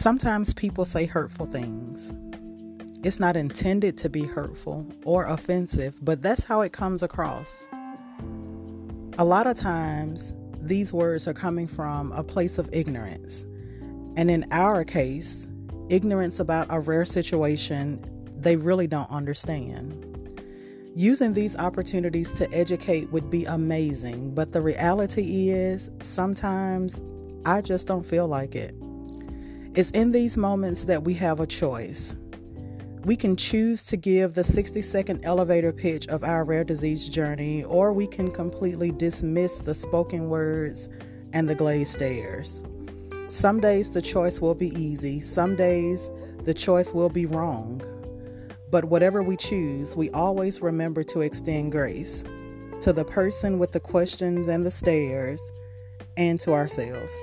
Sometimes people say hurtful things. It's not intended to be hurtful or offensive, but that's how it comes across. A lot of times, these words are coming from a place of ignorance. And in our case, ignorance about a rare situation they really don't understand. Using these opportunities to educate would be amazing, but the reality is, sometimes I just don't feel like it. It's in these moments that we have a choice. We can choose to give the 60-second elevator pitch of our rare disease journey, or we can completely dismiss the spoken words and the glazed stares. Some days the choice will be easy. Some days the choice will be wrong. But whatever we choose, we always remember to extend grace to the person with the questions and the stares, and to ourselves.